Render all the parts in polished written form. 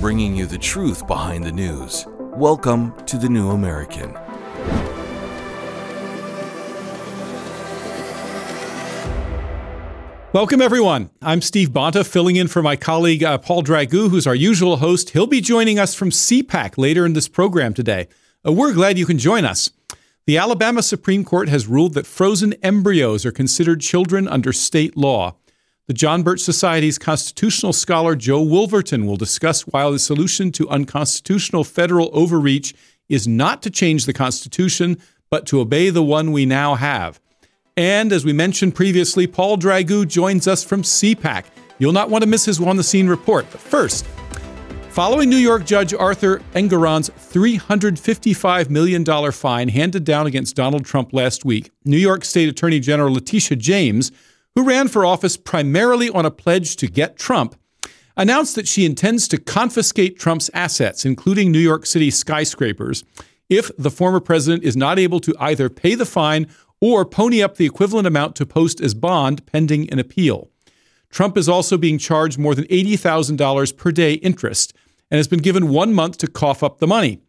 bringing you the truth behind the news. Welcome to The New American. Welcome, everyone. I'm Steve Bonta, filling in for my colleague Paul Dragu, who's our usual host. He'll be joining us from CPAC later in this program today. We're glad you can join us. The Alabama Supreme Court has ruled that frozen embryos are considered children under state law. The John Birch Society's constitutional scholar Joe Wolverton will discuss why the solution to unconstitutional federal overreach is not to change the Constitution, but to obey the one we now have. And as we mentioned previously, Paul Dragu joins us from CPAC. You'll not want to miss his On the Scene report. But first, following New York Judge Arthur Engoron's $355 million fine handed down against Donald Trump last week, New York State Attorney General Letitia James, who ran for office primarily on a pledge to get Trump, announced that she intends to confiscate Trump's assets, including New York City skyscrapers, if the former president is not able to either pay the fine or pony up the equivalent amount to post as bond pending an appeal. Trump is also being charged more than $80,000 per day interest and has been given 1 month to cough up the money.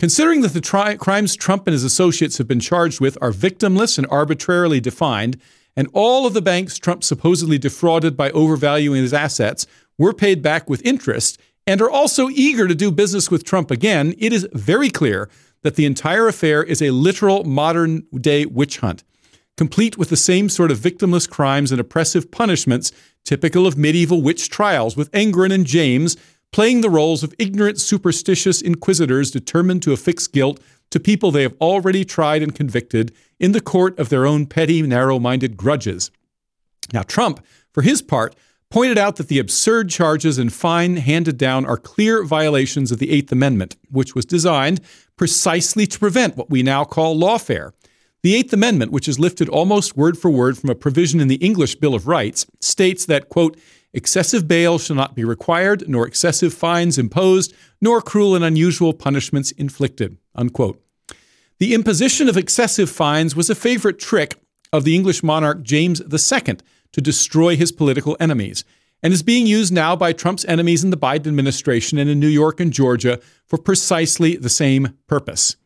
Considering that the crimes Trump and his associates have been charged with are victimless and arbitrarily defined, and all of the banks Trump supposedly defrauded by overvaluing his assets were paid back with interest and are also eager to do business with Trump again, it is very clear that the entire affair is a literal modern-day witch hunt, complete with the same sort of victimless crimes and oppressive punishments typical of medieval witch trials, with Engoron and James playing the roles of ignorant, superstitious inquisitors determined to affix guilt to people they have already tried and convicted in the court of their own petty, narrow-minded grudges. Now, Trump, for his part, pointed out that the absurd charges and fine handed down are clear violations of the Eighth Amendment, which was designed precisely to prevent what we now call lawfare. The Eighth Amendment, which is lifted almost word for word from a provision in the English Bill of Rights, states that, quote, excessive bail shall not be required, nor excessive fines imposed, nor cruel and unusual punishments inflicted, unquote. The imposition of excessive fines was a favorite trick of the English monarch James II, to destroy his political enemies, and is being used now by Trump's enemies in the Biden administration and in New York and Georgia for precisely the same purpose.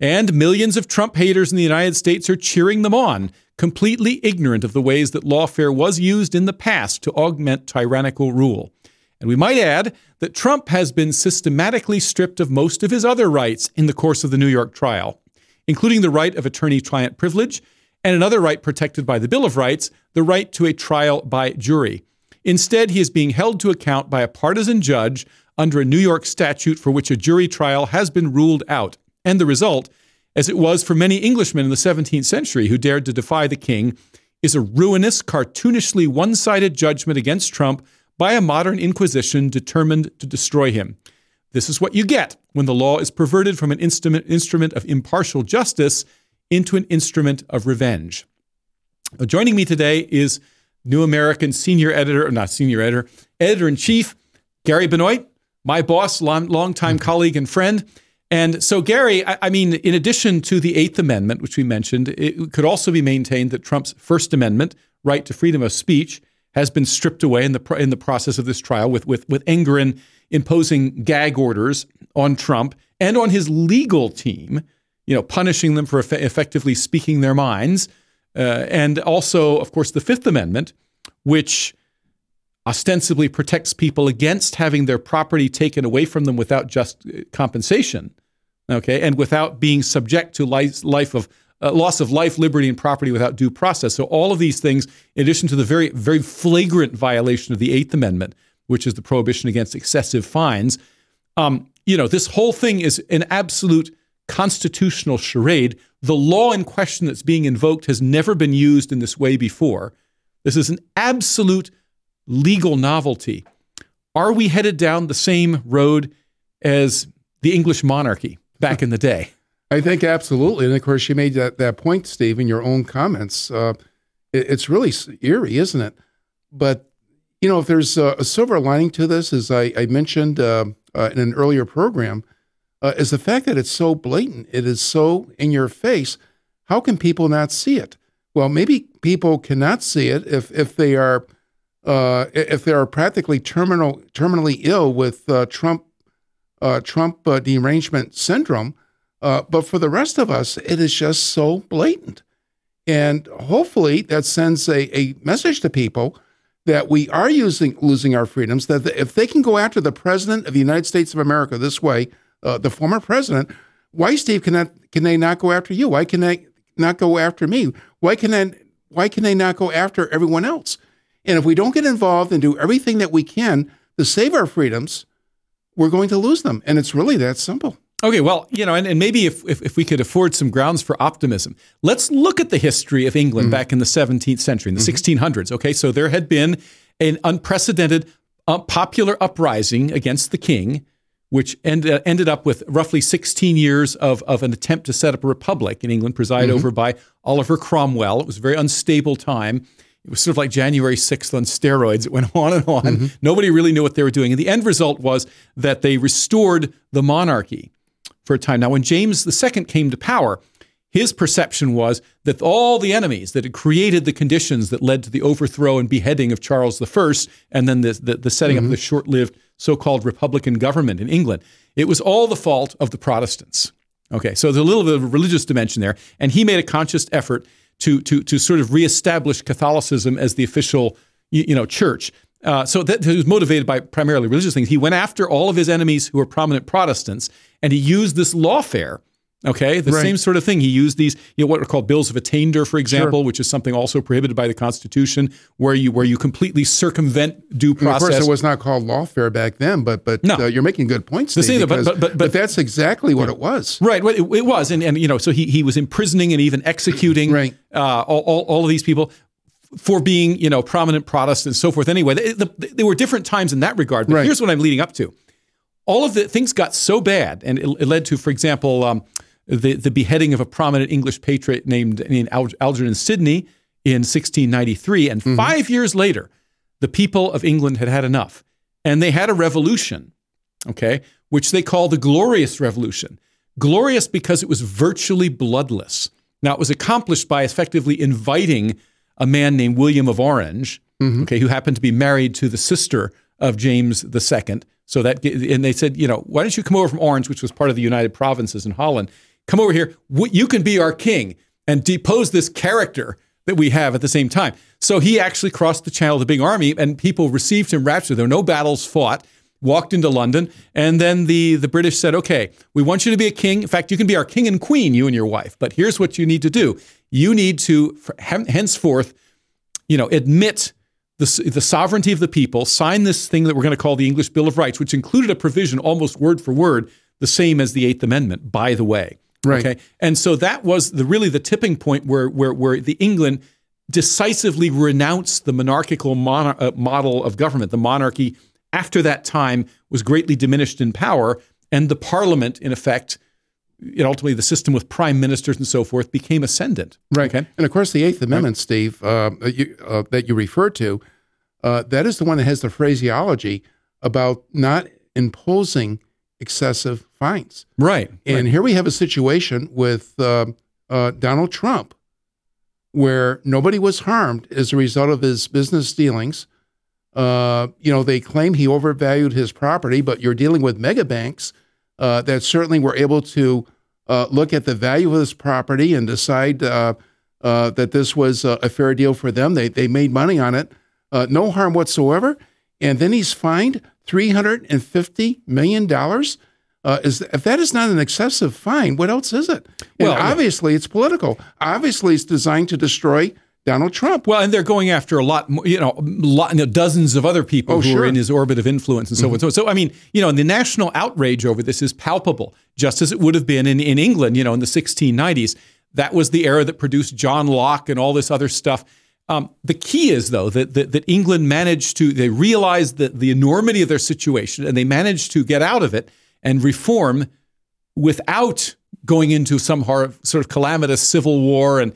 And millions of Trump haters in the United States are cheering them on, completely ignorant of the ways that lawfare was used in the past to augment tyrannical rule. And we might add that Trump has been systematically stripped of most of his other rights in the course of the New York trial, including the right of attorney-client privilege, and another right protected by the Bill of Rights, the right to a trial by jury. Instead, he is being held to account by a partisan judge under a New York statute for which a jury trial has been ruled out. And the result, as it was for many Englishmen in the 17th century who dared to defy the king, is a ruinous, cartoonishly one-sided judgment against Trump by a modern inquisition determined to destroy him. This is what you get when the law is perverted from an instrument of impartial justice into an instrument of revenge. Now, joining me today is New American editor-in-chief, Gary Benoit, my boss, longtime colleague and friend. And so, Gary, I mean, in addition to the Eighth Amendment, which we mentioned, it could also be maintained that Trump's First Amendment, right to freedom of speech, has been stripped away in the process of this trial, with Engoron imposing gag orders on Trump and on his legal team, you know, punishing them for effectively speaking their minds. And also, of course, the Fifth Amendment, which ostensibly protects people against having their property taken away from them without just compensation, okay, and without being subject to loss of life, liberty, and property without due process. So all of these things, in addition to the very, very flagrant violation of the Eighth Amendment, which is the prohibition against excessive fines, this whole thing is an absolute constitutional charade. The law in question that's being invoked has never been used in this way before. This is an absolute legal novelty. Are we headed down the same road as the English monarchy back in the day? I think absolutely. And of course, you made that point, Steve, in your own comments. It's really eerie, isn't it? But, you know, if there's a silver lining to this, as I mentioned in an earlier program, is the fact that it's so blatant, it is so in your face. How can people not see it? Well, maybe people cannot see it if they are if they are practically terminally ill with Trump derangement syndrome. But for the rest of us, it is just so blatant. And hopefully that sends a message to people that we are losing our freedoms, that if they can go after the president of the United States of America this way, the former president, why, Steve, can they not go after you? Why can they not go after me? Why can they not go after everyone else? And if we don't get involved and do everything that we can to save our freedoms, we're going to lose them. And it's really that simple. Okay, well, you know, and maybe if we could afford some grounds for optimism, let's look at the history of England back in the 17th century, in the 1600s. Okay, so there had been an unprecedented popular uprising against the king, which ended up with roughly 16 years of an attempt to set up a republic in England, presided over by Oliver Cromwell. It was a very unstable time. It was sort of like January 6th on steroids. It went on and on. Nobody really knew what they were doing. And the end result was that they restored the monarchy for a time. Now, when James II came to power, his perception was that all the enemies that had created the conditions that led to the overthrow and beheading of Charles I, and then the setting up of the short-lived so-called Republican government in England, it was all the fault of the Protestants. Okay, so there's a little bit of a religious dimension there, and he made a conscious effort to sort of reestablish Catholicism as the official, you know, church. So that he was motivated by primarily religious things. He went after all of his enemies who were prominent Protestants, and he used this lawfare, okay, the same sort of thing. He used these, you know, what are called bills of attainder, for example, which is something also prohibited by the Constitution, where you completely circumvent due process. And of course, it was not called lawfare back then, but you're making good points, Steve, but that's exactly what it was. Right, well, it was, and you know, so he was imprisoning and even executing all of these people for being, you know, prominent Protestants and so forth. Anyway, there were different times in that regard, but here's what I'm leading up to. All of the things got so bad, and it led to, for example, the beheading of a prominent English patriot named Algernon Sidney in 1693, and 5 years later, the people of England had enough, and they had a revolution, okay, which they call the Glorious Revolution. Glorious because it was virtually bloodless. Now, it was accomplished by effectively inviting a man named William of Orange, okay, who happened to be married to the sister of James II. So that, and they said, you know, why don't you come over from Orange, which was part of the United Provinces in Holland? Come over here. You can be our king and depose this character that we have at the same time. So he actually crossed the channel, the big army, and people received him raptured. There were no battles fought. Walked into London, and then the British said, okay, we want you to be a king. In fact, you can be our king and queen, you and your wife, but here's what you need to do. You need to, henceforth, you know, admit the sovereignty of the people, sign this thing that we're going to call the English Bill of Rights, which included a provision almost word for word, the same as the Eighth Amendment, by the way. Right. Okay? And so that was really the tipping point where the England decisively renounced the monarchical model of government. The monarchy, after that time, was greatly diminished in power, and the parliament, in effect, ultimately the system with prime ministers and so forth, became ascendant. Right. Okay? And of course, the Eighth Amendment, Steve, that you refer to, that is the one that has the phraseology about not imposing excessive fines. Right. And here we have a situation with Donald Trump, where nobody was harmed as a result of his business dealings. You know, they claim he overvalued his property, but you're dealing with mega banks that certainly were able to look at the value of this property and decide that this was a fair deal for them. They made money on it, no harm whatsoever. And then he's fined $350 million. If that is not an excessive fine, what else is it? And well, obviously it's political. Obviously it's designed to destroy Donald Trump. Well, and they're going after a lot more, dozens of other people who are in his orbit of influence and so on. So, I mean, you know, and the national outrage over this is palpable, just as it would have been in England, you know, in the 1690s. That was the era that produced John Locke and all this other stuff. The key is, though, that England managed to, they realized the enormity of their situation, and they managed to get out of it and reform without going into some sort of calamitous civil war and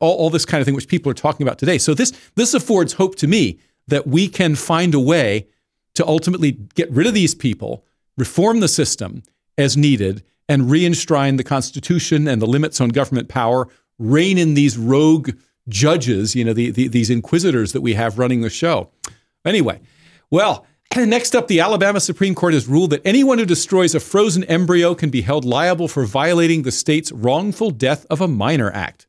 all this kind of thing, which people are talking about today. So this affords hope to me that we can find a way to ultimately get rid of these people, reform the system as needed, and re-enshrine the Constitution and the limits on government power, rein in these rogue judges, you know, these inquisitors that we have running the show. Anyway, well, next up, the Alabama Supreme Court has ruled that anyone who destroys a frozen embryo can be held liable for violating the state's Wrongful Death of a Minor Act.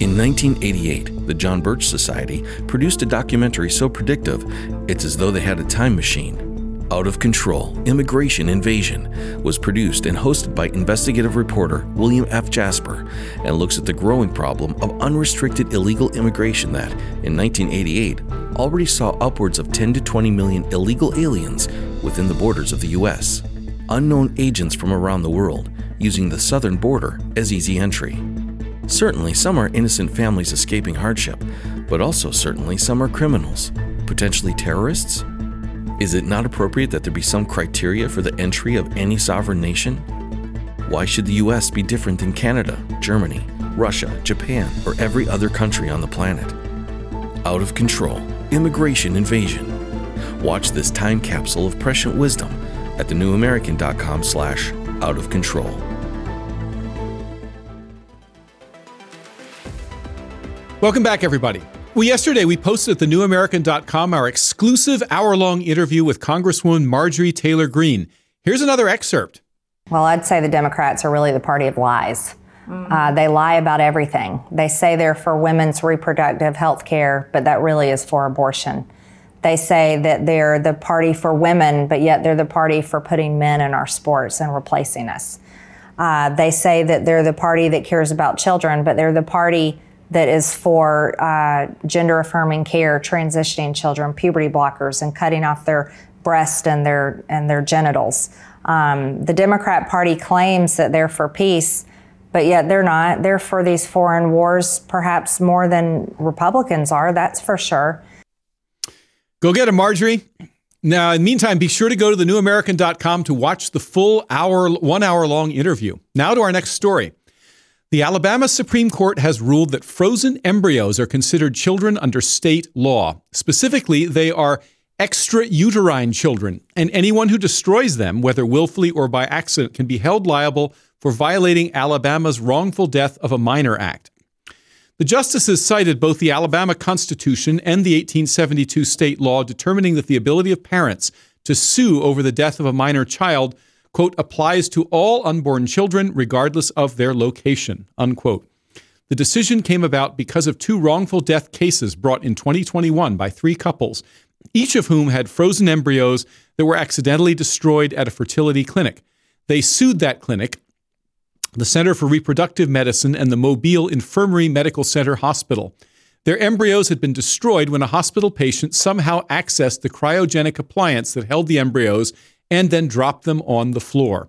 In 1988, the John Birch Society produced a documentary so predictive, it's as though they had a time machine. Out of Control, Immigration Invasion was produced and hosted by investigative reporter William F. Jasper and looks at the growing problem of unrestricted illegal immigration that, in 1988, already saw upwards of 10 to 20 million illegal aliens within the borders of the U.S., unknown agents from around the world using the southern border as easy entry. Certainly, some are innocent families escaping hardship, but also certainly some are criminals, potentially terrorists. Is it not appropriate that there be some criteria for the entry of any sovereign nation? Why should the U.S. be different than Canada, Germany, Russia, Japan, or every other country on the planet? Out of Control, Immigration Invasion. Watch this time capsule of prescient wisdom at thenewamerican.com/outofcontrol. Welcome back, everybody. Well, yesterday we posted at thenewamerican.com our exclusive hour-long interview with Congresswoman Marjorie Taylor Greene. Here's another excerpt. Well, I'd say the Democrats are really the party of lies. They lie about everything. They say they're for women's reproductive health care, but that really is for abortion. They say that they're the party for women, but yet they're the party for putting men in our sports and replacing us. They say that they're the party that cares about children, but they're the party that is for gender-affirming care, transitioning children, puberty blockers, and cutting off their breast and their genitals. The Democrat Party claims that they're for peace, but yet they're not. They're for these foreign wars, perhaps more than Republicans are, that's for sure. Go get them, Marjorie. Now, in the meantime, be sure to go to thenewamerican.com to watch the full one-hour-long interview. Now to our next story. The Alabama Supreme Court has ruled that frozen embryos are considered children under state law. Specifically, they are extrauterine children, and anyone who destroys them, whether willfully or by accident, can be held liable for violating Alabama's Wrongful Death of a Minor Act. The justices cited both the Alabama Constitution and the 1872 state law determining that the ability of parents to sue over the death of a minor child, quote, applies to all unborn children, regardless of their location, unquote. The decision came about because of two wrongful death cases brought in 2021 by three couples, each of whom had frozen embryos that were accidentally destroyed at a fertility clinic. They sued that clinic, the Center for Reproductive Medicine and the Mobile Infirmary Medical Center Hospital. Their embryos had been destroyed when a hospital patient somehow accessed the cryogenic appliance that held the embryos and then dropped them on the floor.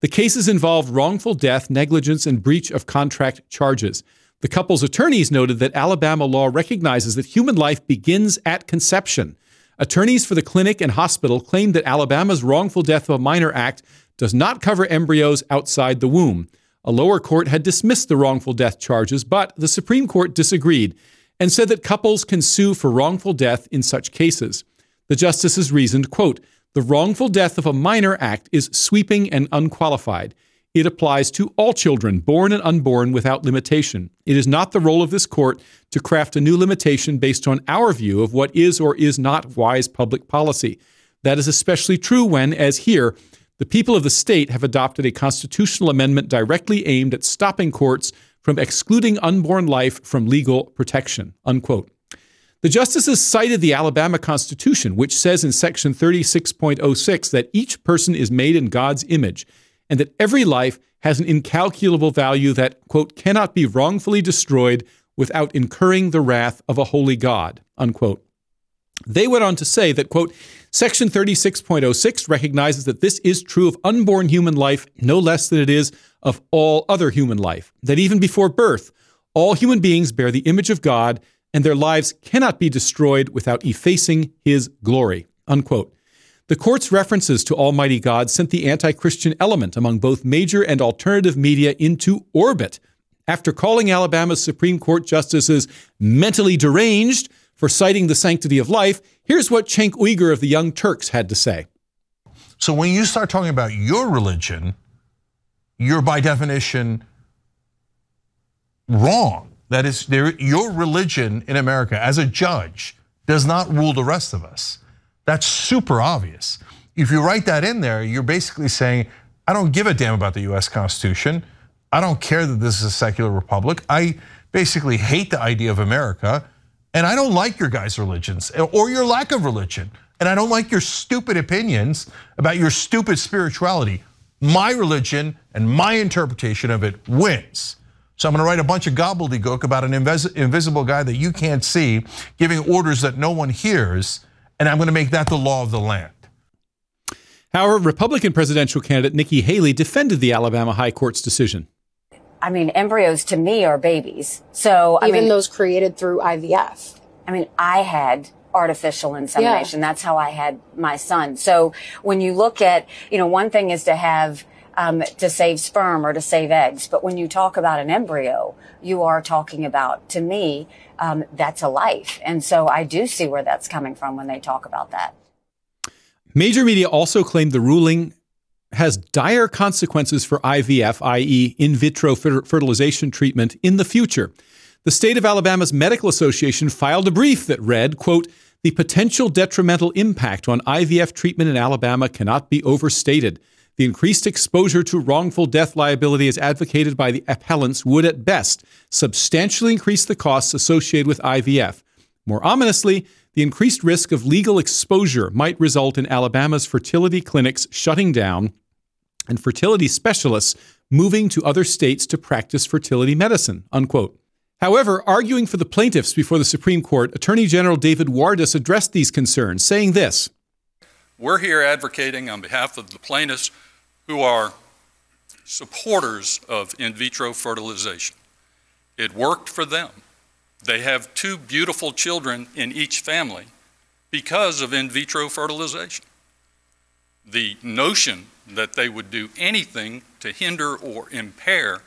The cases involved wrongful death, negligence, and breach of contract charges. The couple's attorneys noted that Alabama law recognizes that human life begins at conception. Attorneys for the clinic and hospital claimed that Alabama's Wrongful Death of a Minor Act does not cover embryos outside the womb. A lower court had dismissed the wrongful death charges, but the Supreme Court disagreed and said that couples can sue for wrongful death in such cases. The justices reasoned, quote, the Wrongful Death of a Minor Act is sweeping and unqualified. It applies to all children, born and unborn, without limitation. It is not the role of this court to craft a new limitation based on our view of what is or is not wise public policy. That is especially true when, as here, the people of the state have adopted a constitutional amendment directly aimed at stopping courts from excluding unborn life from legal protection, unquote. The justices cited the Alabama Constitution, which says in Section 36.06 that each person is made in God's image and that every life has an incalculable value that, quote, cannot be wrongfully destroyed without incurring the wrath of a holy God, unquote. They went on to say that, quote, Section 36.06 recognizes that this is true of unborn human life no less than it is of all other human life, that even before birth, all human beings bear the image of God and their lives cannot be destroyed without effacing his glory, unquote. The court's references to Almighty God sent the anti-Christian element among both major and alternative media into orbit after calling Alabama's Supreme Court justices mentally deranged for citing the sanctity of life. Here's what Cenk Uygur of the Young Turks had to say. So when you start talking about your religion, you're by definition wrong. That is, your religion in America as a judge does not rule the rest of us. That's super obvious. If you write that in there, you're basically saying, I don't give a damn about the US Constitution. I don't care that this is a secular republic. I basically hate the idea of America. And I don't like your guys' religions or your lack of religion. And I don't like your stupid opinions about your stupid spirituality. My religion and my interpretation of it wins. So I'm gonna write a bunch of gobbledygook about an invisible guy that you can't see, giving orders that no one hears, and I'm gonna make that the law of the land. However, Republican presidential candidate Nikki Haley defended the Alabama High Court's decision. I mean, embryos to me are babies. So even those created through IVF. I mean, I had artificial insemination. Yeah. That's how I had my son. So when you look at, you know, one thing is to have to save sperm or to save eggs, but when you talk about an embryo, you are talking about, to me, that's a life. And so I do see where that's coming from when they talk about that. Major media also claimed the ruling has dire consequences for IVF, i.e. in vitro fertilization treatment, in the future. The state of Alabama's Medical Association filed a brief that read, quote, "The potential detrimental impact on IVF treatment in Alabama cannot be overstated. The increased exposure to wrongful death liability as advocated by the appellants would at best substantially increase the costs associated with IVF. More ominously, the increased risk of legal exposure might result in Alabama's fertility clinics shutting down and fertility specialists moving to other states to practice fertility medicine," unquote. However, arguing for the plaintiffs before the Supreme Court, Attorney General David Wardus addressed these concerns, saying this. We're here advocating on behalf of the plaintiffs who are supporters of in vitro fertilization. It worked for them. They have two beautiful children in each family because of in vitro fertilization. The notion that they would do anything to hinder or impair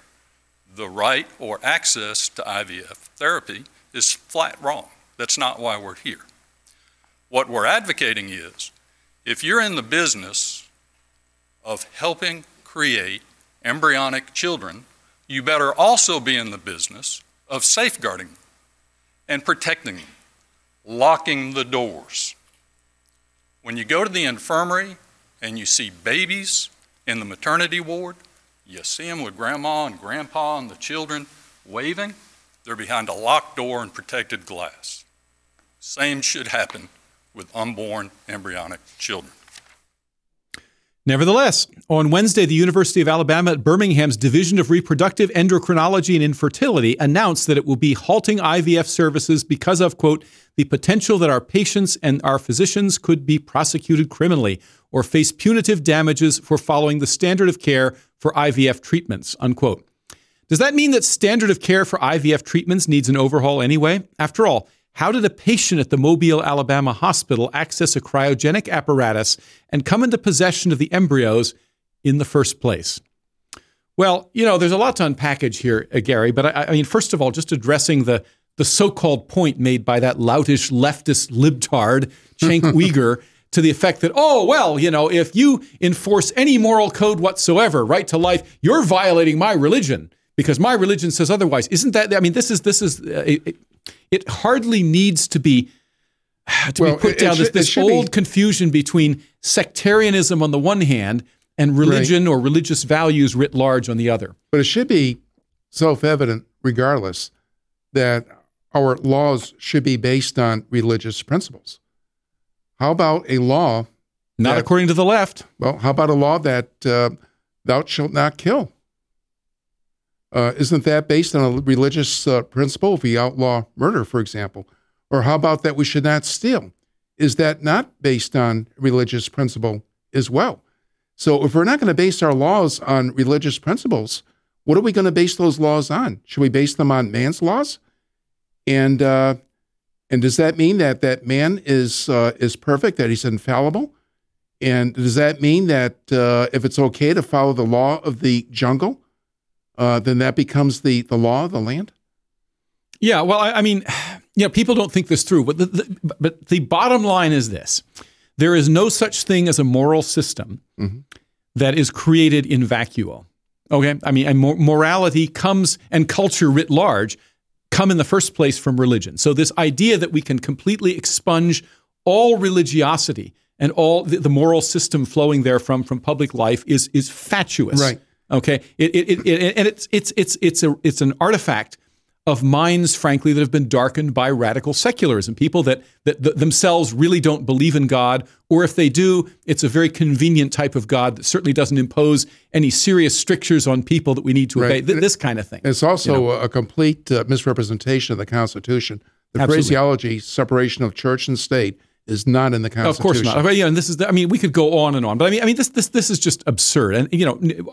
the right or access to IVF therapy is flat wrong. That's not why we're here. What we're advocating is, if you're in the business of helping create embryonic children, you better also be in the business of safeguarding them and protecting them, locking the doors. When you go to the infirmary and you see babies in the maternity ward, you see them with grandma and grandpa and the children waving, they're behind a locked door and protected glass. Same should happen with unborn embryonic children. Nevertheless, on Wednesday, the University of Alabama at Birmingham's Division of Reproductive Endocrinology and Infertility announced that it will be halting IVF services because of, quote, "the potential that our patients and our physicians could be prosecuted criminally or face punitive damages for following the standard of care for IVF treatments," unquote. Does that mean that standard of care for IVF treatments needs an overhaul anyway? After all, how did a patient at the Mobile, Alabama hospital access a cryogenic apparatus and come into possession of the embryos in the first place? Well, you know, there's a lot to unpackage here, Gary, but I mean, first of all, just addressing the so-called point made by that loutish leftist libtard, Cenk Uygur, to the effect that, oh, well, you know, if you enforce any moral code whatsoever, right to life, you're violating my religion because my religion says otherwise. Isn't that, I mean, it hardly needs to be put down. This old confusion between sectarianism on the one hand and religion or religious values writ large on the other. But it should be self-evident, regardless, that our laws should be based on religious principles. How about a law? Not according to the left. Well, how about a law that thou shalt not kill? Isn't that based on a religious principle if we outlaw murder, for example? Or how about that we should not steal? Is that not based on religious principle as well? So if we're not going to base our laws on religious principles, what are we going to base those laws on? Should we base them on man's laws? And does that mean that man is perfect, that he's infallible? And does that mean that if it's okay to follow the law of the jungle, then that becomes the law of the land? Yeah, well, I mean, you know, people don't think this through, but the bottom line is this. There is no such thing as a moral system that is created in vacuo, okay? I mean, and morality comes, and culture writ large, come in the first place from religion. So this idea that we can completely expunge all religiosity and all the moral system flowing therefrom from public life is fatuous. Right. Okay. It's an artifact of minds, frankly, that have been darkened by radical secularism. People that themselves really don't believe in God, or if they do, it's a very convenient type of God that certainly doesn't impose any serious strictures on people that we need to obey, this kind of thing. It's also a complete misrepresentation of the Constitution. The Absolutely. Phraseology, separation of church and state, is not in the Constitution. Of course not. But, and this is. I mean, we could go on and on, but I mean, this is just absurd. And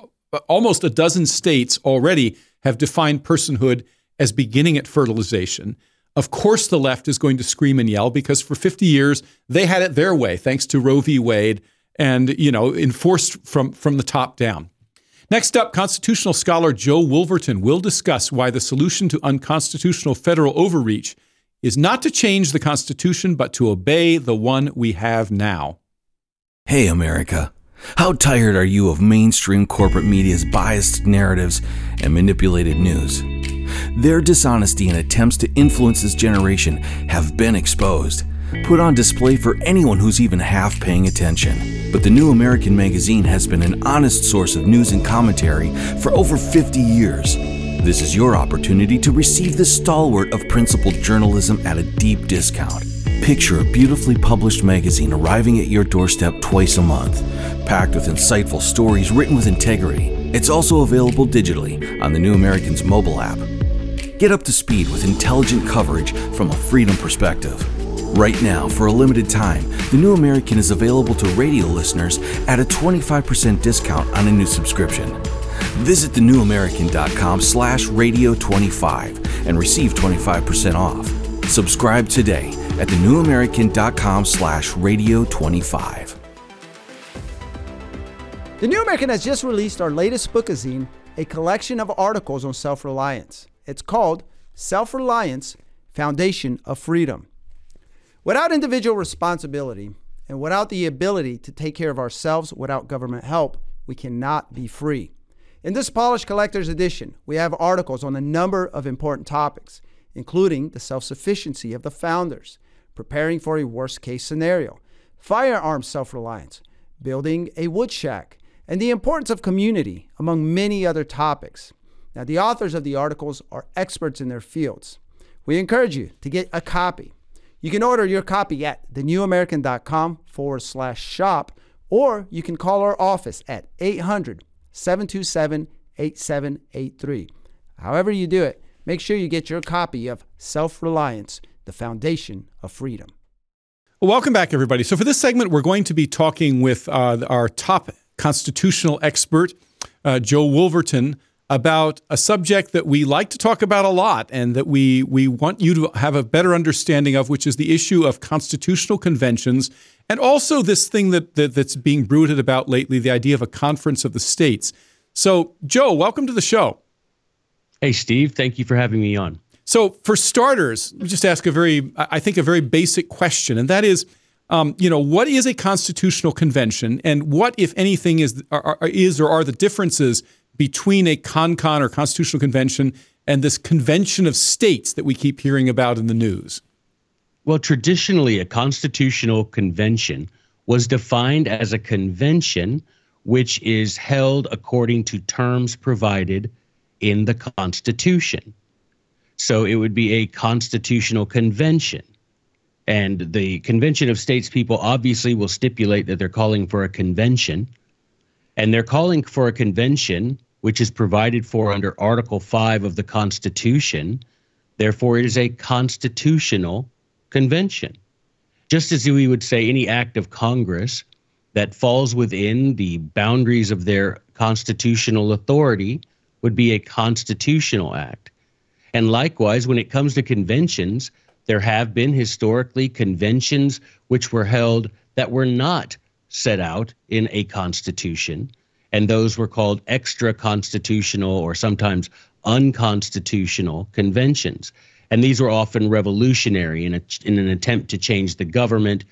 almost a dozen states already have defined personhood as beginning at fertilization. Of course, the left is going to scream and yell because for 50 years they had it their way, thanks to Roe v. Wade, and enforced from the top down. Next up, constitutional scholar Joe Wolverton will discuss why the solution to unconstitutional federal overreach is not to change the Constitution, but to obey the one we have now. Hey, America. How tired are you of mainstream corporate media's biased narratives and manipulated news? Their dishonesty and attempts to influence this generation have been exposed, put on display for anyone who's even half paying attention. But The New American magazine has been an honest source of news and commentary for over 50 years. This is your opportunity to receive this stalwart of principled journalism at a deep discount. Picture a beautifully published magazine arriving at your doorstep twice a month, packed with insightful stories written with integrity. It's also available digitally on the New American's mobile app. Get up to speed with intelligent coverage from a freedom perspective. Right now, for a limited time, The New American is available to radio listeners at a 25% discount on a new subscription. Visit thenewamerican.com/radio25 and receive 25% off. Subscribe today at thenewamerican.com/radio25. The New American has just released our latest bookazine, a collection of articles on self-reliance. It's called Self-Reliance, Foundation of Freedom. Without individual responsibility and without the ability to take care of ourselves without government help, we cannot be free. In this polished collector's edition, we have articles on a number of important topics, including the self-sufficiency of the founders, preparing for a worst-case scenario, firearm self-reliance, building a wood shack, and the importance of community, among many other topics. Now, the authors of the articles are experts in their fields. We encourage you to get a copy. You can order your copy at thenewamerican.com/shop, or you can call our office at 800-727-8783. However you do it, make sure you get your copy of Self-Reliance, the Foundation of Freedom. Well, welcome back, everybody. So for this segment, we're going to be talking with our top constitutional expert, Joe Wolverton, about a subject that we like to talk about a lot and that we want you to have a better understanding of, which is the issue of constitutional conventions and also this thing that's being bruited about lately, the idea of a conference of the states. So, Joe, welcome to the show. Hey, Steve. Thank you for having me on. So, for starters, let me just ask a very basic question, and that is, what is a constitutional convention, and what, if anything, are the differences between a CONCON or Constitutional Convention and this Convention of States that we keep hearing about in the news? Well, traditionally, a Constitutional Convention was defined as a convention which is held according to terms provided in the Constitution. So it would be a Constitutional Convention. And the Convention of States people obviously will stipulate that they're calling for a convention. And they're calling for a convention which is provided for under Article 5 of the Constitution. Therefore, it is a constitutional convention. Just as we would say any act of Congress that falls within the boundaries of their constitutional authority would be a constitutional act. And likewise, when it comes to conventions, there have been historically conventions which were held that were not set out in a constitution, and those were called extra-constitutional or sometimes unconstitutional conventions. And these were often revolutionary in an attempt to change the government.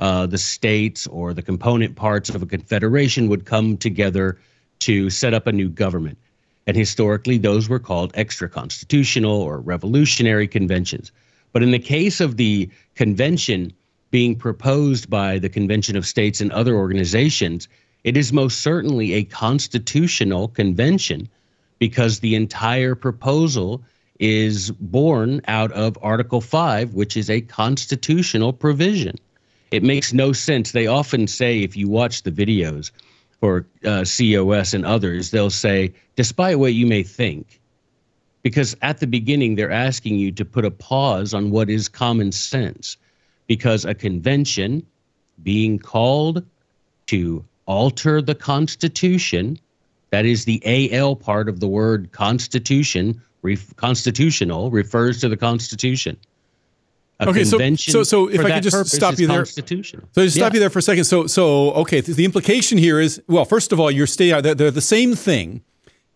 The states or the component parts of a confederation would come together to set up a new government. and historically those were called extra-constitutional or revolutionary conventions. But in the case of the convention being proposed by the Convention of States and other organizations, it is most certainly a constitutional convention because the entire proposal is born out of Article 5, which is a constitutional provision. It makes no sense. They often say, if you watch the videos for COS and others, they'll say, despite what you may think, because at the beginning they're asking you to put a pause on what is common sense, because a convention being called to alter the Constitution, that is the AL part of the word Constitution, constitutional refers to the Constitution. So if I could just stop you there. Stop you there for a second. So, okay, the implication here is, well, first of all, you're stating they're the same thing,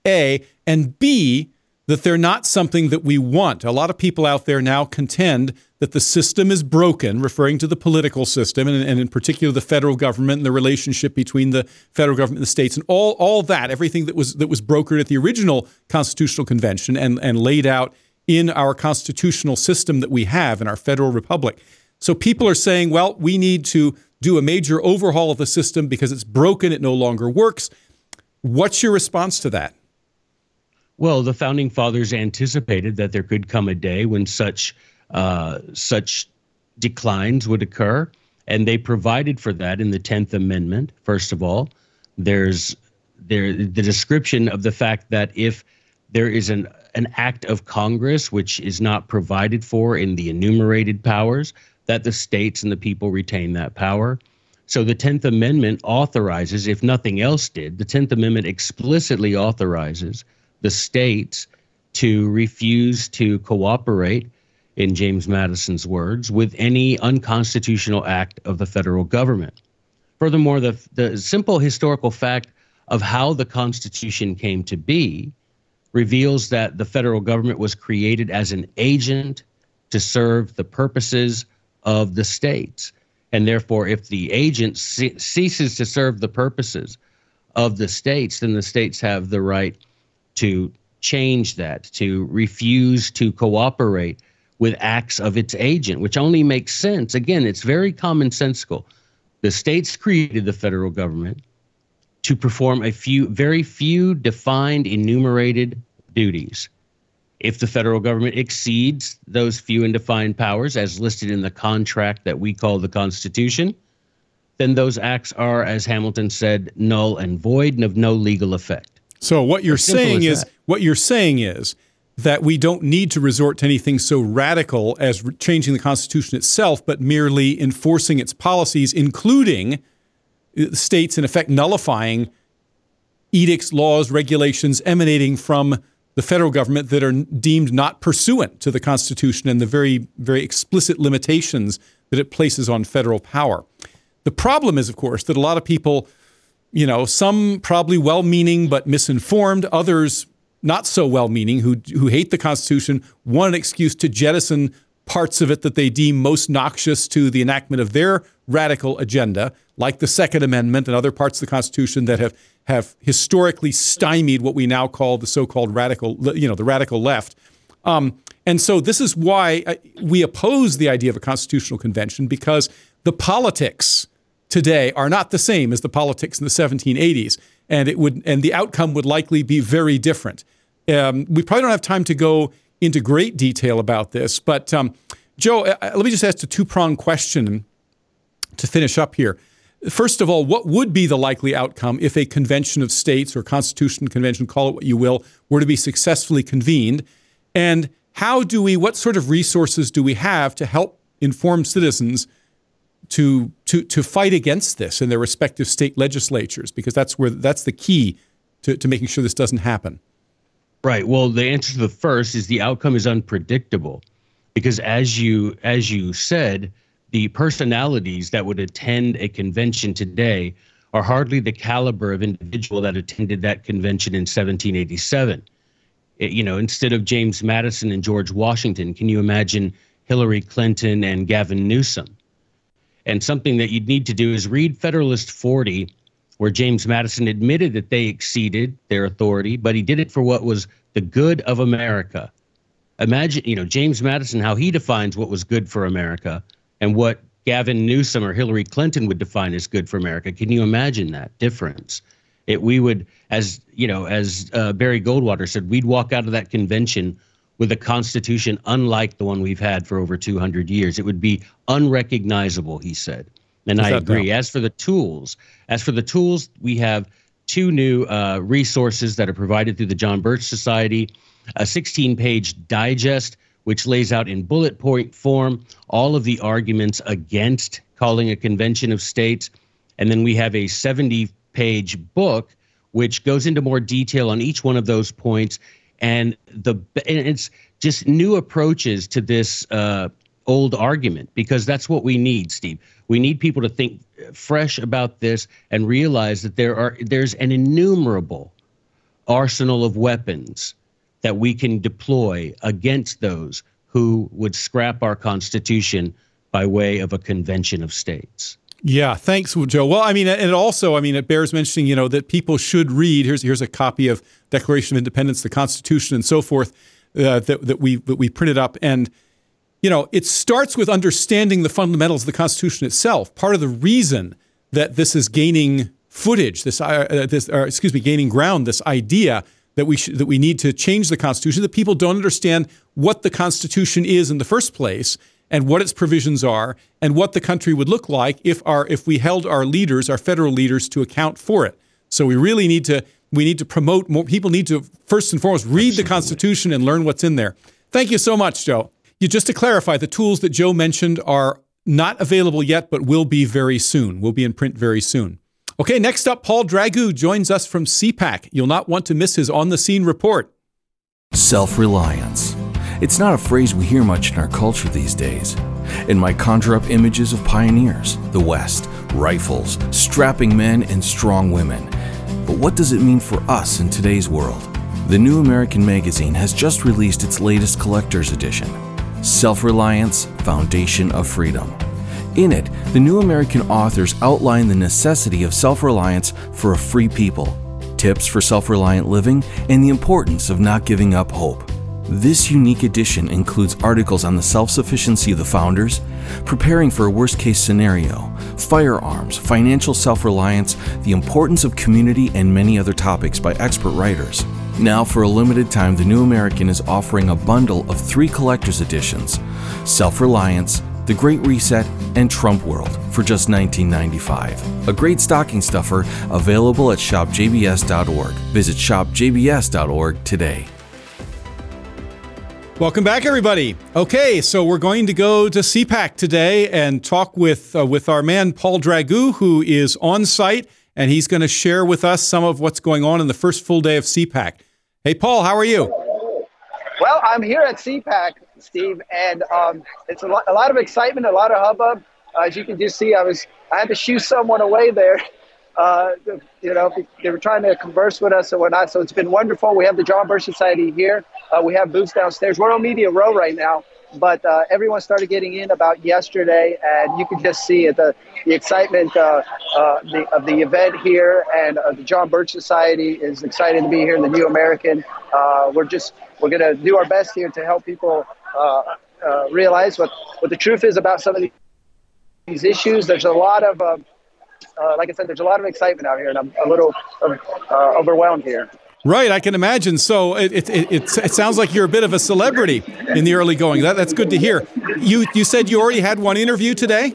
A, and B, that they're not something that we want. A lot of people out there now contend that the system is broken, referring to the political system, and in particular the federal government and the relationship between the federal government and the states, and all that, everything that was brokered at the original Constitutional Convention and laid out in our constitutional system that we have in our federal republic. So people are saying, well, we need to do a major overhaul of the system because it's broken, it no longer works. What's your response to that? Well, the Founding Fathers anticipated that there could come a day when such declines would occur, and they provided for that in the 10th Amendment. First of all, there's the description of the fact that if there is an act of Congress which is not provided for in the enumerated powers, that the states and the people retain that power. So the 10th Amendment authorizes, if nothing else did, the 10th Amendment explicitly authorizes the states to refuse to cooperate, in James Madison's words, with any unconstitutional act of the federal government. Furthermore, the simple historical fact of how the Constitution came to be reveals that the federal government was created as an agent to serve the purposes of the states. And therefore, if the agent ceases to serve the purposes of the states, then the states have the right to change that, to refuse to cooperate with acts of its agent, which only makes sense. Again, it's very commonsensical. The states created the federal government to perform a very few defined, enumerated duties. If the federal government exceeds those few and defined powers as listed in the contract that we call the Constitution, then those acts are, as Hamilton said, null and void and of no legal effect. So what you're saying is that we don't need to resort to anything so radical as changing the Constitution itself, but merely enforcing its policies, including states in effect nullifying edicts, laws, regulations emanating from the federal government that are deemed not pursuant to the Constitution and the very, very explicit limitations that it places on federal power. The problem is, of course, that a lot of people, you know, some probably well-meaning but misinformed, others not so well-meaning who hate the Constitution, want an excuse to jettison parts of it that they deem most noxious to the enactment of their radical agenda, like the Second Amendment and other parts of the Constitution that have historically stymied what we now call the so-called radical, you know, the radical left. And so this is why we oppose the idea of a constitutional convention, because the politics today are not the same as the politics in the 1780s, and the outcome would likely be very different. We probably don't have time to go into great detail about this, but Joe, let me just ask a two-pronged question to finish up here. First of all, what would be the likely outcome if a convention of states or constitutional convention, call it what you will, were to be successfully convened? And what sort of resources do we have to help inform citizens to fight against this in their respective state legislatures, because that's the key to making sure this doesn't happen? Right. Well, the answer to the first is the outcome is unpredictable, because as you said, the personalities that would attend a convention today are hardly the caliber of individual that attended that convention in 1787. You know, instead of James Madison and George Washington, can you imagine Hillary Clinton and Gavin Newsom? And something that you'd need to do is read Federalist 40 where James Madison admitted that they exceeded their authority, but he did it for what was the good of America. Imagine, you know, James Madison, how he defines what was good for America and what Gavin Newsom or Hillary Clinton would define as good for America. Can you imagine that difference? We would, as you know, as Barry Goldwater said, we'd walk out of that convention with a constitution unlike the one we've had for over 200 years. It would be unrecognizable, he said. And I agree. As for the tools, we have two new resources that are provided through the John Birch Society, a 16-page digest which lays out in bullet point form all of the arguments against calling a convention of states. And then we have a 70-page book which goes into more detail on each one of those points. And it's just new approaches to this old argument, because that's what we need, Steve. We need people to think fresh about this and realize that there's an innumerable arsenal of weapons that we can deploy against those who would scrap our Constitution by way of a convention of states. Yeah, thanks, Joe. Well, I mean, and also, I mean, it bears mentioning, you know, that people should read. Here's a copy of Declaration of Independence, the Constitution, and so forth that we printed up. And, you know, it starts with understanding the fundamentals of the Constitution itself. Part of the reason that this is gaining footage, gaining ground, this idea that we need to change the Constitution, that people don't understand what the Constitution is in the first place, and what its provisions are, and what the country would look like if we held our leaders, our federal leaders, to account for it. So we really need to promote more. People need to, first and foremost, read the Constitution and learn what's in there. Thank you so much, Joe. Just to clarify, the tools that Joe mentioned are not available yet, but will be very soon. Will be in print very soon. Okay, next up, Paul Dragu joins us from CPAC. You'll not want to miss his on-the-scene report. Self-reliance. It's not a phrase we hear much in our culture these days. It might conjure up images of pioneers, the West, rifles, strapping men, and strong women. But what does it mean for us in today's world? The New American magazine has just released its latest collector's edition, Self-Reliance, Foundation of Freedom. In it, the New American authors outline the necessity of self-reliance for a free people, tips for self-reliant living, and the importance of not giving up hope. This unique edition includes articles on the self-sufficiency of the founders, preparing for a worst-case scenario, firearms, financial self-reliance, the importance of community, and many other topics by expert writers. Now, for a limited time, the New American is offering a bundle of 3 collector's editions, Self-Reliance, The Great Reset, and Trump World, for just $19.95. A great stocking stuffer, available at shopjbs.org. Visit shopjbs.org today. Welcome back, everybody. Okay, so we're going to go to CPAC today and talk with our man, Paul Dragu, who is on site, and he's going to share with us some of what's going on in the first full day of CPAC. Hey, Paul, how are you? Well, I'm here at CPAC, Steve, and it's a lot of excitement, a lot of hubbub. As you can just see, I had to shoo someone away there. You know, they were trying to converse with us and whatnot. So it's been wonderful. We have the John Birch Society here. We have booths downstairs. We're on Media Row right now, but everyone started getting in about yesterday, and you can just see the excitement of the event here. And the John Birch Society is excited to be here in the New American. We're going to do our best here to help people realize what the truth is about some of these issues. There's a lot of like I said, there's a lot of excitement out here, and I'm a little overwhelmed here. Right, I can imagine. So it sounds like you're a bit of a celebrity in the early going. That's good to hear. You said you already had one interview today?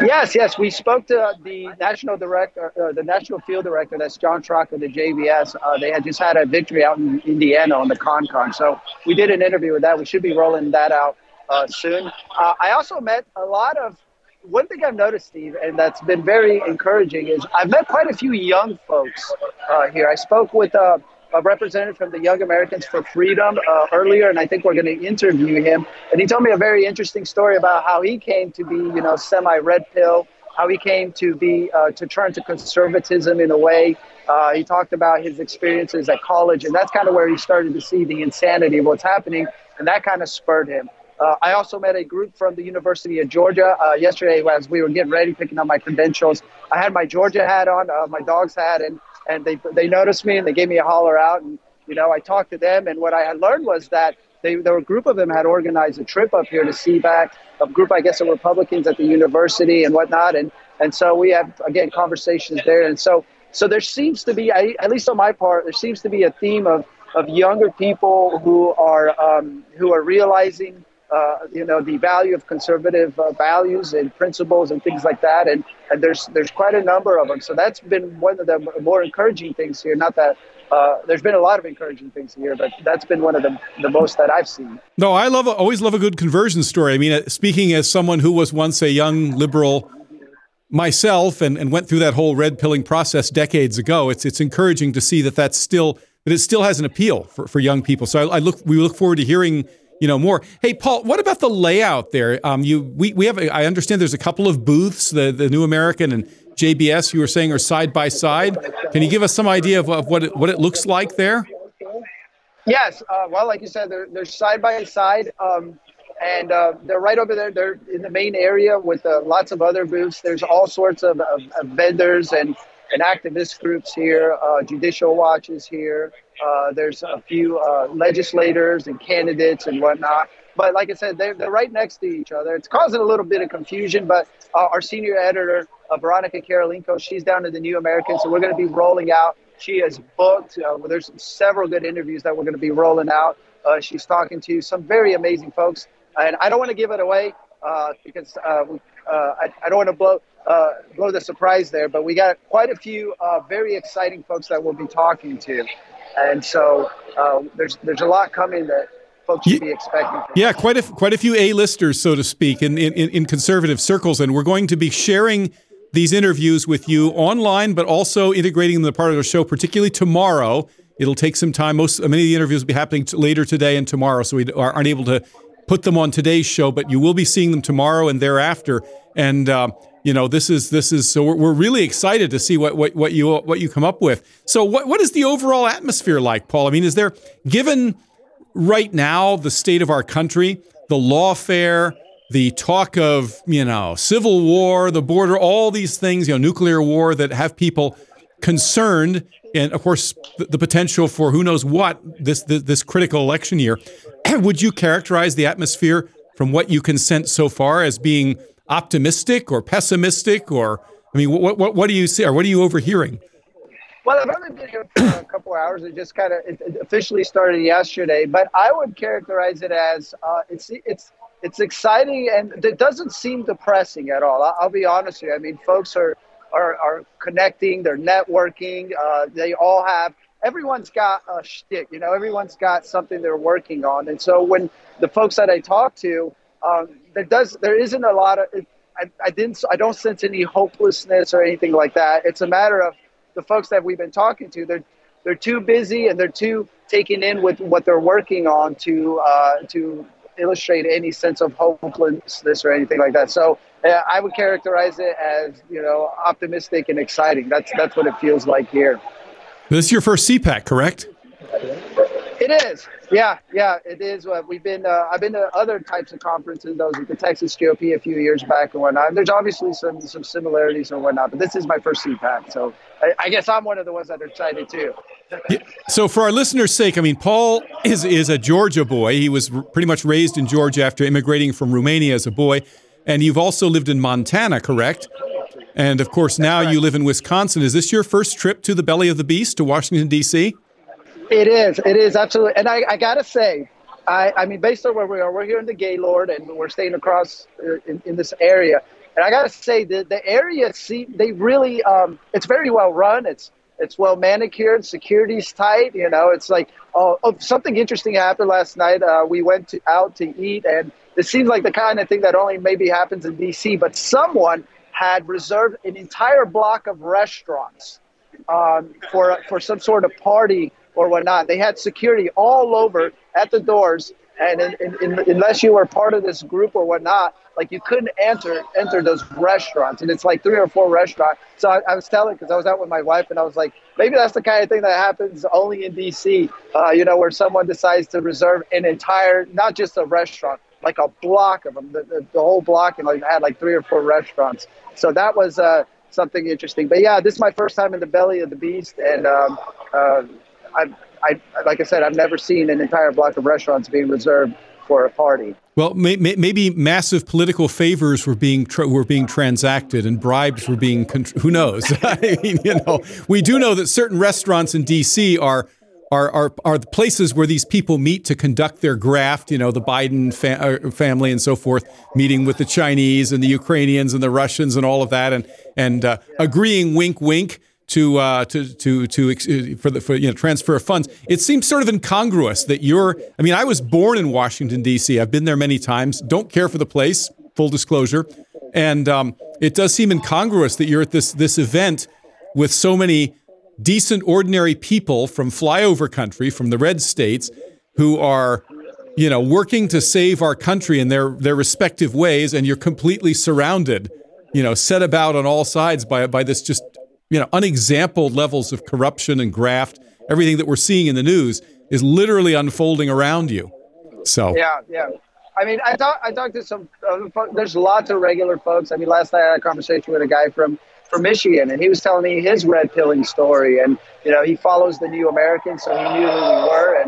Yes. We spoke to the national director, the national field director. That's John Trock of the JBS. They had just had a victory out in Indiana on the Con. So we did an interview with that. We should be rolling that out soon. I also met a lot of. One thing I've noticed, Steve, and that's been very encouraging, is I've met quite a few young folks here. I spoke with a representative from the Young Americans for Freedom earlier, and I think we're going to interview him. And he told me a very interesting story about how he came to be, you know, semi-red pill, how he came to be to turn to conservatism in a way. He talked about his experiences at college, and that's kind of where he started to see the insanity of what's happening, and that kind of spurred him. I also met a group from the University of Georgia yesterday as we were getting ready, picking up my credentials. I had my Georgia hat on, my dog's hat, and they noticed me and they gave me a holler out. And, you know, I talked to them, and what I had learned was that there were a group of them had organized a trip up here to CPAC, a group, I guess, of Republicans at the university and whatnot. And so we have, again, conversations there. And so there seems to be, at least on my part, there seems to be a theme of younger people who are realizing, you know, the value of conservative values and principles and things like that. And there's quite a number of them. So that's been one of the more encouraging things here. Not that there's been a lot of encouraging things here, but that's been one of the most that I've seen. No, I always love a good conversion story. I mean, speaking as someone who was once a young liberal myself and went through that whole red pilling process decades ago, it's encouraging to see that it still has an appeal for young people. So we look forward to hearing, you know, more. Hey, Paul, what about the layout there? I understand there's a couple of booths, the New American and JBS, you were saying, are side by side. Can you give us some idea of what it looks like there? Yes. Well, like you said, they're side by side. And they're right over there. They're in the main area with lots of other booths. There's all sorts of vendors and activist groups here. Judicial Watch is here. There's a few legislators and candidates and whatnot. But like I said, they're right next to each other. It's causing a little bit of confusion, but our senior editor, Veronica Karolinko, she's down at the New American, so we're going to be rolling out. She has booked. There's several good interviews that we're going to be rolling out. She's talking to some very amazing folks. And I don't want to give it away because I don't want to blow the surprise there, but we got quite a few very exciting folks that we'll be talking to. And so there's a lot coming that folks should be expecting. Yeah, quite a few A-listers, so to speak, in conservative circles. And we're going to be sharing these interviews with you online, but also integrating them as part of the show, particularly tomorrow. It'll take some time. Many of the interviews will be happening later today and tomorrow, so we aren't able to put them on today's show, but you will be seeing them tomorrow and thereafter. And you know, this is so we're really excited to see what you come up with. So what is the overall atmosphere like, Paul? I mean, is there, given right now the state of our country, the lawfare, the talk of, you know, civil war, the border, all these things, you know, nuclear war, that have people concerned, and of course the potential for who knows what this critical election year. Would you characterize the atmosphere from what you can sense so far as being optimistic or pessimistic, or, I mean, what do you see, or what are you overhearing? Well, I've only been here for a couple of hours. It officially started yesterday, but I would characterize it as it's exciting, and it doesn't seem depressing at all. I'll be honest with you. I mean, folks are connecting, they're networking, everyone's got a shtick, you know, everyone's got something they're working on. And so when the folks that I talk to, there isn't a lot of, I don't sense any hopelessness or anything like that. It's a matter of the folks that we've been talking to, they're too busy and they're too taken in with what they're working on to illustrate any sense of hopelessness or anything like that. So I would characterize it as, you know, optimistic and exciting. That's what it feels like here. This is your first CPAC, correct? It is. Yeah, it is. I've been to other types of conferences, those at the Texas GOP a few years back and whatnot. And there's obviously some similarities and whatnot, but this is my first CPAC. So I guess I'm one of the ones that are excited too. So for our listeners' sake, I mean, Paul is a Georgia boy. He was pretty much raised in Georgia after immigrating from Romania as a boy. And you've also lived in Montana, correct? And, of course, now you live in Wisconsin. Is this your first trip to the belly of the beast, to Washington, D.C.? It is, absolutely. And I got to say, I mean, based on where we are, we're here in the Gaylord, and we're staying across in this area. And I got to say, the area, they really, it's very well run. It's well manicured. Security's tight. You know, it's like, something interesting happened last night. We went out to eat, and it seems like the kind of thing that only maybe happens in D.C., but someone had reserved an entire block of restaurants for some sort of party or whatnot. They had security all over at the doors, and unless you were part of this group or whatnot, like, you couldn't enter those restaurants. And it's like 3 or 4 restaurants. So I was telling, because I was out with my wife, and I was like, maybe that's the kind of thing that happens only in D.C., you know, where someone decides to reserve an entire, not just a restaurant, like a block of them, the whole block, and I had like 3 or 4 restaurants. So that was something interesting. But yeah, this is my first time in the belly of the beast, and like I said, I've never seen an entire block of restaurants being reserved for a party. Well, maybe massive political favors were being transacted, and bribes were being. Who knows? I mean, you know, we do know that certain restaurants in D.C. are the places where these people meet to conduct their graft. You know, the Biden family and so forth, meeting with the Chinese and the Ukrainians and the Russians and all of that, and agreeing, wink, wink, for transfer of funds. It seems sort of incongruous that I was born in Washington, D.C. I've been there many times. Don't care for the place, full disclosure. And it does seem incongruous that you're at this event with so many decent, ordinary people from flyover country, from the red states, who are, you know, working to save our country in their respective ways. And you're completely surrounded, you know, set about on all sides by this just, you know, unexampled levels of corruption and graft. Everything that we're seeing in the news is literally unfolding around you. So yeah. I mean, I talked to some. There's lots of regular folks. I mean, last night I had a conversation with a guy from Michigan, and he was telling me his red pilling story. And you know, he follows the New American, so he knew who we were.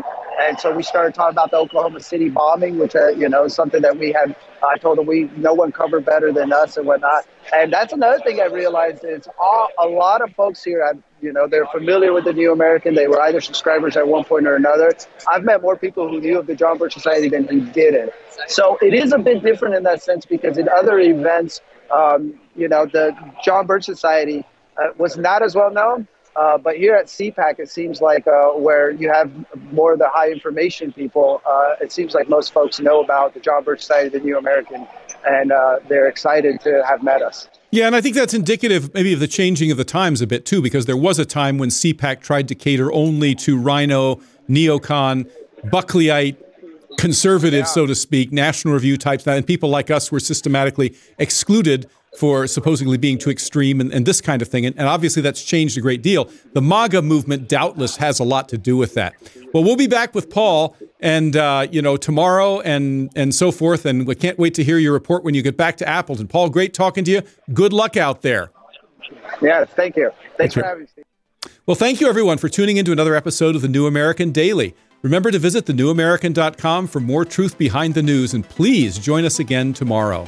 And so we started talking about the Oklahoma City bombing, which, you know, something that we had, I told them no one covered better than us and whatnot. And that's another thing I realized is a lot of folks here, you know, they're familiar with the New American. They were either subscribers at one point or another. I've met more people who knew of the John Birch Society than who didn't. So it is a bit different in that sense, because in other events, you know, the John Birch Society was not as well known. But here at CPAC, it seems like where you have more of the high information people, it seems like most folks know about the John Birch Society, the New American, and they're excited to have met us. Yeah, and I think that's indicative maybe of the changing of the times a bit, too, because there was a time when CPAC tried to cater only to Rhino, neocon, Buckleyite, conservatives, so to speak, National Review types, and people like us were systematically excluded for supposedly being too extreme and this kind of thing. And obviously that's changed a great deal. The MAGA movement doubtless has a lot to do with that. Well, we'll be back with Paul and, you know, tomorrow and so forth. And we can't wait to hear your report when you get back to Appleton. Paul, great talking to you. Good luck out there. Yeah, thank you. Thanks for having me. Well, thank you, everyone, for tuning into another episode of The New American Daily. Remember to visit thenewamerican.com for more truth behind the news. And please join us again tomorrow.